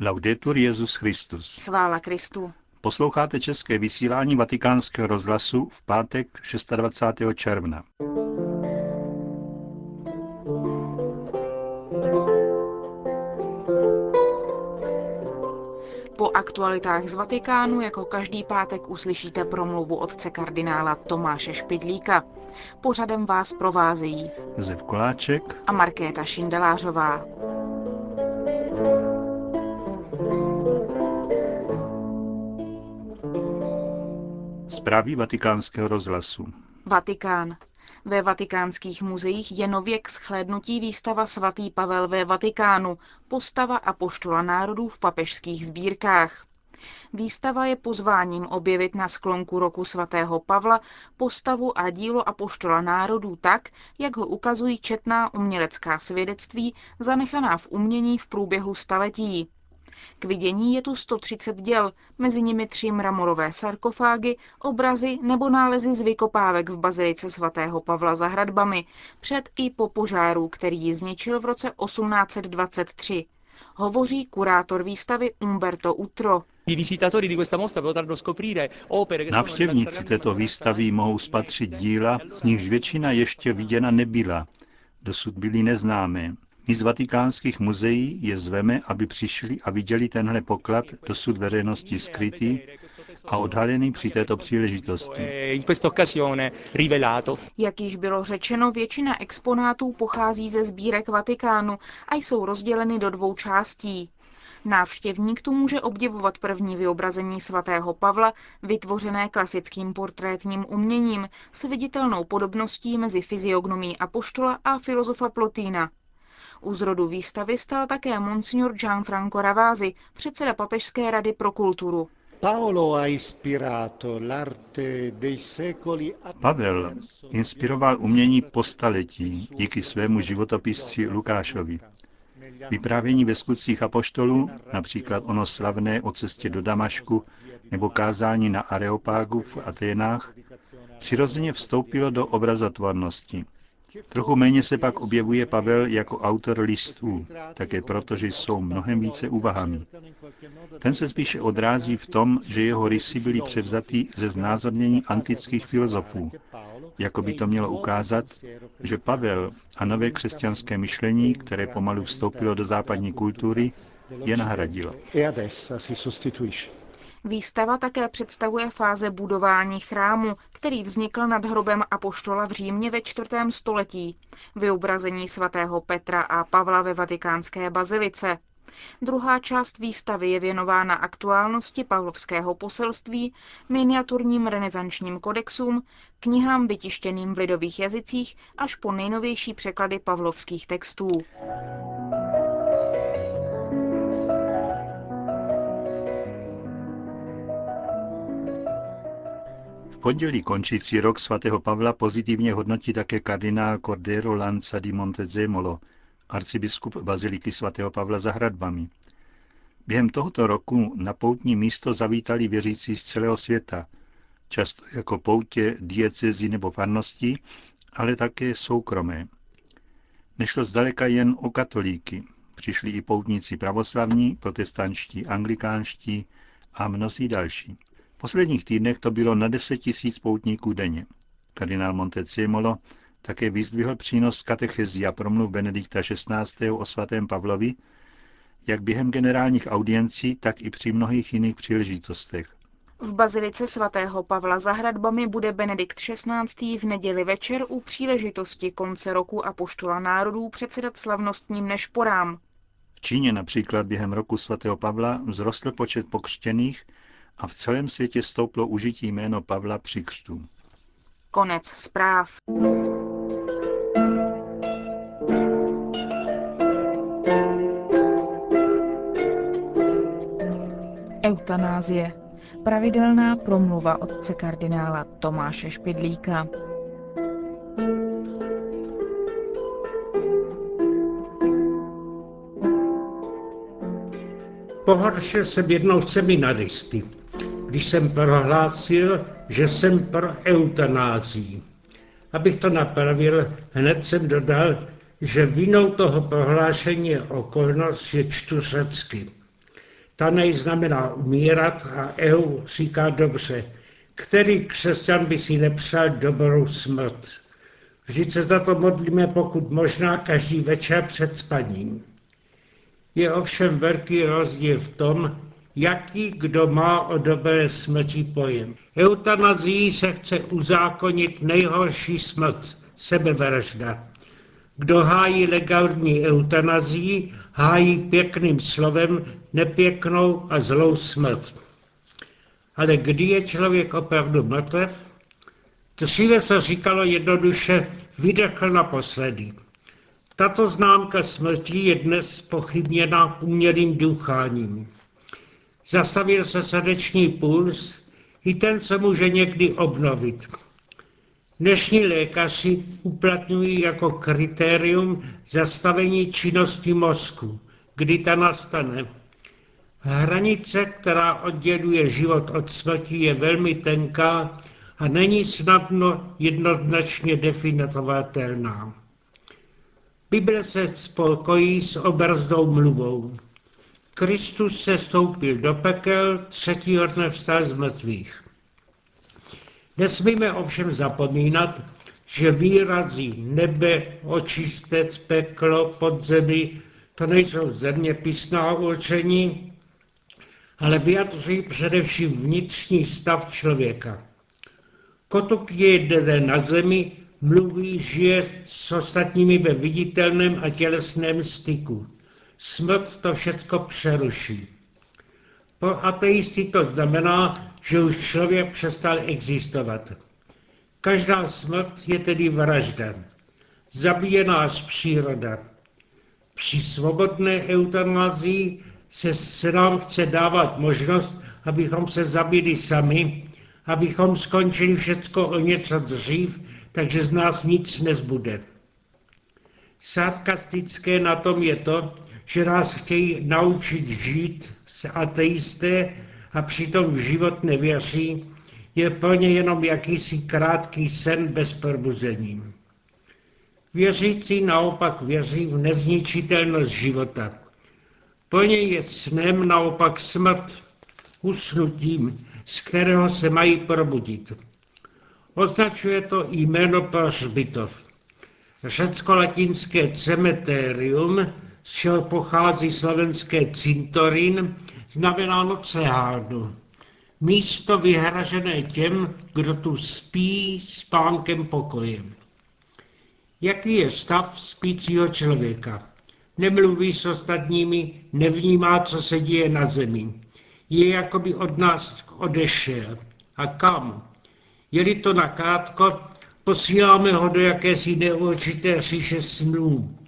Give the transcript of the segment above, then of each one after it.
Laudetur Jesus Christus. Chvála Kristu. Posloucháte české vysílání Vatikánského rozhlasu v pátek 26. června. Po aktualitách z Vatikánu jako každý pátek uslyšíte promluvu otce kardinála Tomáše Špidlíka. Pořadem vás provázejí Zdeněk Koláček a Markéta Šindelářová. Zprávy Vatikánského rozhlasu. Vatikán. Ve vatikánských muzeích je nově k shlédnutí výstava Svatý Pavel ve Vatikánu, postava apoštola národů v papežských sbírkách. Výstava je pozváním objevit na sklonku roku svatého Pavla postavu a dílo apoštola národů tak, jak ho ukazují četná umělecká svědectví, zanechaná v umění v průběhu staletí. K vidění je tu 130 děl, mezi nimi 3 mramorové sarkofágy, obrazy nebo nálezy z vykopávek v bazilice sv. Pavla za hradbami, před i po požáru, který ji zničil v roce 1823. Hovoří kurátor výstavy Umberto Utro. Návštěvníci této výstavy mohou spatřit díla, z nichž většina ještě viděna nebyla, dosud byly neznámé. My z vatikánských muzeí je zveme, aby přišli a viděli tenhle poklad, dosud veřejnosti skrytý a odhalený při této příležitosti. Jak již bylo řečeno, většina exponátů pochází ze sbírek Vatikánu a jsou rozděleny do 2 částí. Návštěvník tu může obdivovat první vyobrazení svatého Pavla, vytvořené klasickým portrétním uměním, s viditelnou podobností mezi fyziognomií apoštola a filozofa Plotína. U zrodu výstavy stál také monsignor Gianfranco Ravasi, předseda Papežské rady pro kulturu. Pavel inspiroval umění po staletí díky svému životopisci Lukášovi. Vyprávění ve skutcích apoštolů, například ono slavné o cestě do Damašku nebo kázání na Areopágu v Aténách, přirozeně vstoupilo do obrazotvornosti. Trochu méně se pak objevuje Pavel jako autor listů, také proto, že jsou mnohem více úvahami. Ten se spíše odrází v tom, že jeho rysy byly převzaty ze znázornění antických filozofů, jako by to mělo ukázat, že Pavel a nové křesťanské myšlení, které pomalu vstoupilo do západní kultury, je nahradilo. Výstava také představuje fáze budování chrámu, který vznikl nad hrobem apoštola v Římě ve 4. století, vyobrazení svatého Petra a Pavla ve vatikánské bazilice. Druhá část výstavy je věnována aktuálnosti pavlovského poselství, miniaturním renesančním kodexům, knihám vytištěným v lidových jazycích až po nejnovější překlady pavlovských textů. V pondělí končící rok sv. Pavla pozitivně hodnotí také kardinál Cordero Lanza di Montezemolo, arcibiskup baziliky sv. Pavla za hradbami. Během tohoto roku na poutní místo zavítali věřící z celého světa, často jako poutě, diecézi nebo farnosti, ale také soukromé. Nešlo zdaleka jen o katolíky, přišli i poutníci pravoslavní, protestančtí, anglikánští a mnozí další. V posledních týdnech to bylo na 10 000 poutníků denně. Kardinál Montezemolo také vyzdvihl přínos katechezí a promluv Benedikta XVI. O svatém Pavlovi, jak během generálních audiencí, tak i při mnohých jiných příležitostech. V bazilice svatého Pavla za hradbami bude Benedikt XVI. V neděli večer u příležitosti konce roku apoštola národů předsedat slavnostním nešporám. V Číně například během roku svatého Pavla vzrostl počet pokřtěných a v celém světě stouplo užití jméno Pavla při křtu. Konec zpráv. Eutanázie. Pravidelná promluva otce kardinála Tomáše Špidlíka. Pohoršil jsem jednou seminaristy, když jsem prohlásil, že jsem pro eutanázii. Abych to napravil, hned jsem dodal, že vinou toho prohlášení je okolnost, že čtu řecky. Tanej znamená umírat a eu říká dobře. Který křesťan by si nepřál dobrou smrt? Vždyť se za to modlíme pokud možná každý večer před spaním. Je ovšem velký rozdíl v tom, jaký kdo má o dobré smrti pojem. Eutanazí se chce uzákonit nejhorší smrt, sebevražda. Kdo hájí legální eutanazii, hájí pěkným slovem nepěknou a zlou smrt. Ale kdy je člověk opravdu mrtev? Dříve se říkalo jednoduše vydechl naposledy. Tato známka smrti je dnes pochybněna umělým dýcháním. Zastavil se srdeční puls, i ten se může někdy obnovit. Dnešní lékaři uplatňují jako kritérium zastavení činnosti mozku, kdy ta nastane. Hranice, která odděluje život od smrti, je velmi tenká a není snadno jednoznačně definovatelná. Bible se spokojí s obrazdou mluvou. Kristus se stoupil do pekel, třetího dne vstal z mrtvých. Nesmíme ovšem zapomínat, že výrazy nebe, očistec, peklo, podzemí, to nejsou zeměpisná určení, ale vyjadří především vnitřní stav člověka. Kotuk je jde na zemi, mluví, žije s ostatními ve viditelném a tělesném styku. Smrt to všechno přeruší. Pro ateisty to znamená, že už člověk přestal existovat. Každá smrt je tedy vražda. Zabije nás příroda. Při svobodné eutanazii se nám chce dávat možnost, abychom se zabili sami, abychom skončili všecko o něco dřív, takže z nás nic nezbude. Sarkastické na tom je to, že nás chtějí naučit žít ateisté a přitom v život nevěří, je pro ně jenom jakýsi krátký sen bez probuzení. Věřící naopak věří v nezničitelnost života. Pro ně je snem naopak smrt, usnutím, z kterého se mají probudit. Označuje to jméno pro hřbitov. Řecko-latinské cemeterium, z čeho pochází slovenské cintorín, znamená noclehárnu. Místo vyhražené těm, kdo tu spí spánkem pokojem. Jaký je stav spícího člověka? Nemluví s ostatními, nevnímá, co se děje na zemi. Je jakoby od nás odešel. A kam? Je-li to nakrátko, posíláme ho do jakési neurčité říše snů.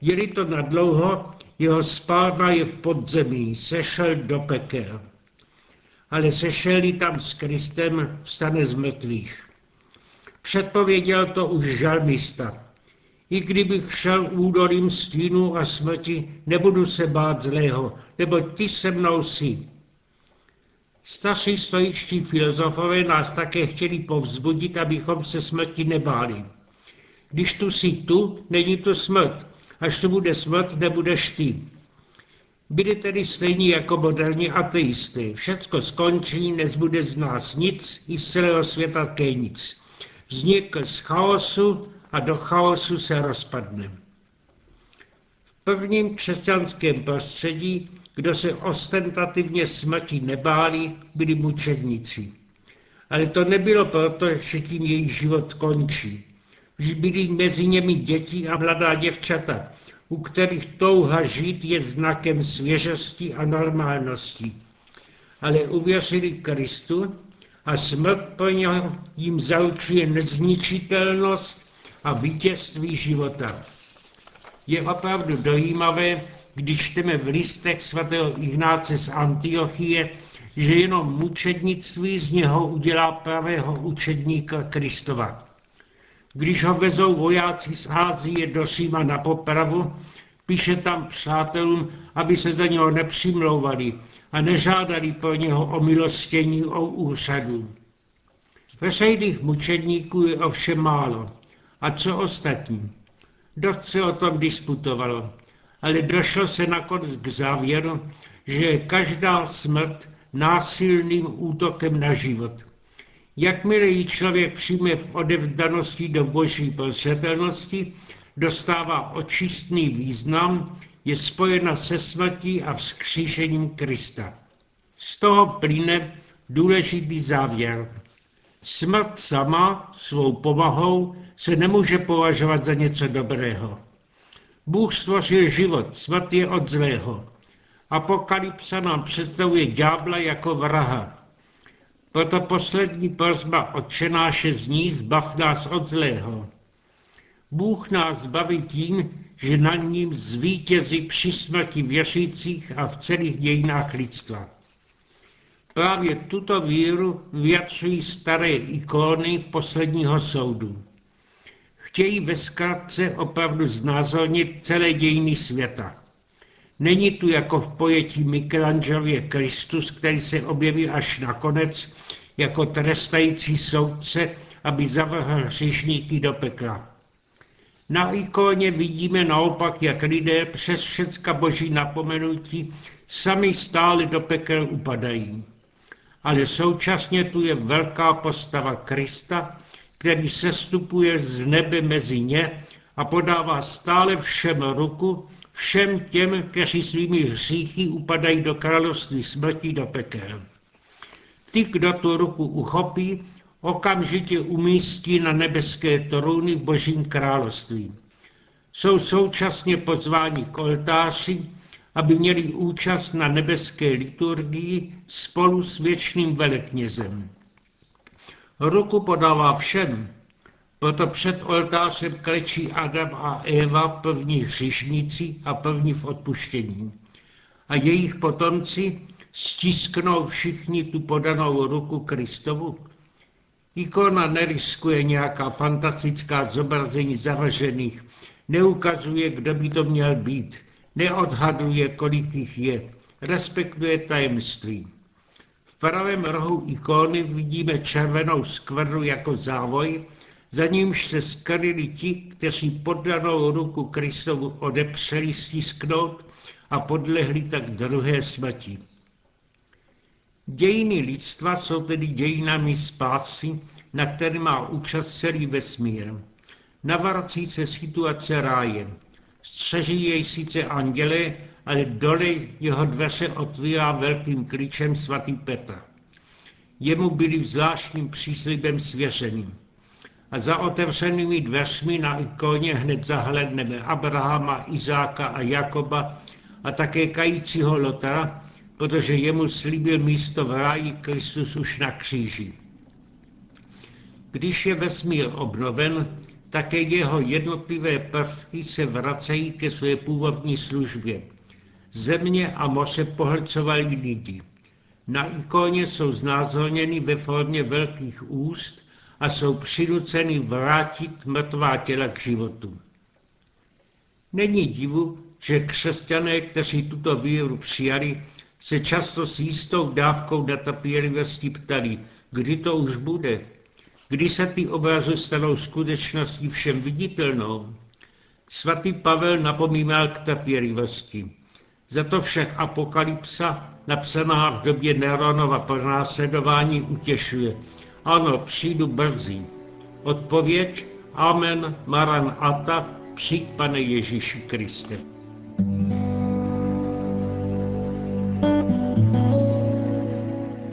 Je-li to nadlouho, jeho spárna je v podzemí, sešel do pekel. Ale sešel-li tam s Kristem, vstane z mrtvých. Předpověděl to už žalmista. I kdybych šel údolím stínu a smrti, nebudu se bát zlého, neboť ty se mnou jsi. Starší stoičtí filozofové nás také chtěli povzbudit, abychom se smrti nebáli. Když tu jsi tu, není to smrt. Až tu bude smrt, nebudeš ty. Byli tedy stejní jako moderní ateisty. Všecko skončí, nezbude z nás nic, i z celého světa také nic. Vznikl z chaosu a do chaosu se rozpadne. V prvním křesťanském prostředí, kdo se ostentativně smrti nebáli, byli mučedníci. Ale to nebylo proto, že tím jejich život končí. Že byly mezi nimi děti a mladá děvčata, u kterých touha žít je znakem svěžosti a normálnosti. Ale uvěřili Kristu a smrt po něm jim zaručuje nezničitelnost a vítězství života. Je opravdu dojímavé, když čteme v listech sv. Ignáce z Antiochie, že jenom mučednictví z něho udělá pravého učedníka Kristova. Když ho vezou vojáci z Ázie do Říma na popravu, píše tam přátelům, aby se za něho nepřimlouvali a nežádali pro něho o milostění o úřadu. Veřejných mučedníků je ovšem málo. A co ostatní? Dost se o tom diskutovalo. ale došlo se nakonec k závěru, že je každá smrt násilným útokem na život. Jakmile ji člověk přijme v odevzdanosti do boží prozřetelnosti, dostává očistný význam, je spojena se smrtí a vzkříšením Krista. Z toho plyne důležitý závěr. Smrt sama svou povahou se nemůže považovat za něco dobrého. Bůh stvořil život, smrt je od zlého. Apokalypsa nám představuje ďábla jako vraha. Proto poslední prosba Otče náše zní: zbav nás od zlého. Bůh nás zbaví tím, že na ním zvítězí při smrti věřících a v celých dějinách lidstva. Právě tuto víru vyjadřují staré ikony posledního soudu. Chtějí ve zkratce opravdu znázornit celé dějiny světa. Není tu jako v pojetí Michelangelově Kristus, který se objeví až nakonec jako trestající soudce, aby zavrhl hříšníky do pekla. Na ikoně vidíme naopak, jak lidé přes všechna boží napomenutí sami stále do pekel upadají. Ale současně tu je velká postava Krista, který sestupuje z nebe mezi ně a podává stále všem ruku, všem těm, kteří svými hříchy upadají do království smrti, do pekel. Ty, kdo tu ruku uchopí, okamžitě umístí na nebeské trůny v božím království. Jsou současně pozváni k oltáři, aby měli účast na nebeské liturgii spolu s věčným veleknězem. Ruku podává všem, proto před oltářem klečí Adam a Eva, první hříšníci a první v odpuštění. A jejich potomci stisknou všichni tu podanou ruku Kristovu. Ikona neriskuje nějaká fantastická zobrazení zavažených, neukazuje, kdo by to měl být, neodhaduje, kolik jich je, respektuje tajemství. V pravém rohu ikony vidíme červenou skvrnu jako závoj, za nímž se skryli ti, kteří poddanou ruku Kristovu odepřeli stisknout a podlehli tak druhé smrti. Dějiny lidstva jsou tedy dějinami spásy, na které má účast celý vesmír. Navrací se situace ráje. Střeží jej sice anděle, ale dole jeho dveře otvírá velkým klíčem svatý Petr. Jemu byli zvláštním příslibem svěřeným. A za otevřenými dveřmi na ikoně hned zahledneme Abrahama, Izáka a Jakoba a také kajícího Lotara, protože jemu slíbil místo v ráji Kristus už na kříži. Když je vesmír obnoven, také jeho jednotlivé prvky se vracejí ke své původní službě. Země a moře pohlcovaly lidi. Na ikoně jsou znázorněny ve formě velkých úst a jsou přinuceny vrátit mrtvá těla k životu. Není divu, že křesťané, kteří tuto víru přijali, se často s jistou dávkou netrpělivosti ptali, kdy to už bude, kdy se ty obrazy stanou skutečností všem viditelnou. Svatý Pavel napomínal k trpělivosti. Za to však Apokalypsa, napsaná v době Neronova pronásledování, utěšuje. Ano, přijdu brzy. Odpověď: amen, maranata, přijď Pane Ježíši Kriste.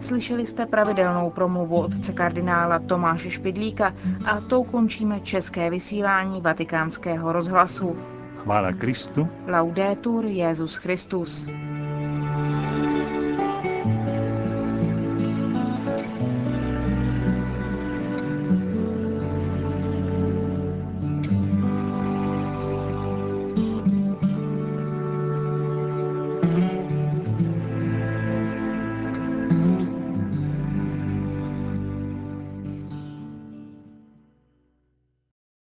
Slyšeli jste pravidelnou promluvu otce kardinála Tomáše Špidlíka a tou končíme české vysílání Vatikánského rozhlasu. Chvála Kristu. Laudetur Jesus Christus.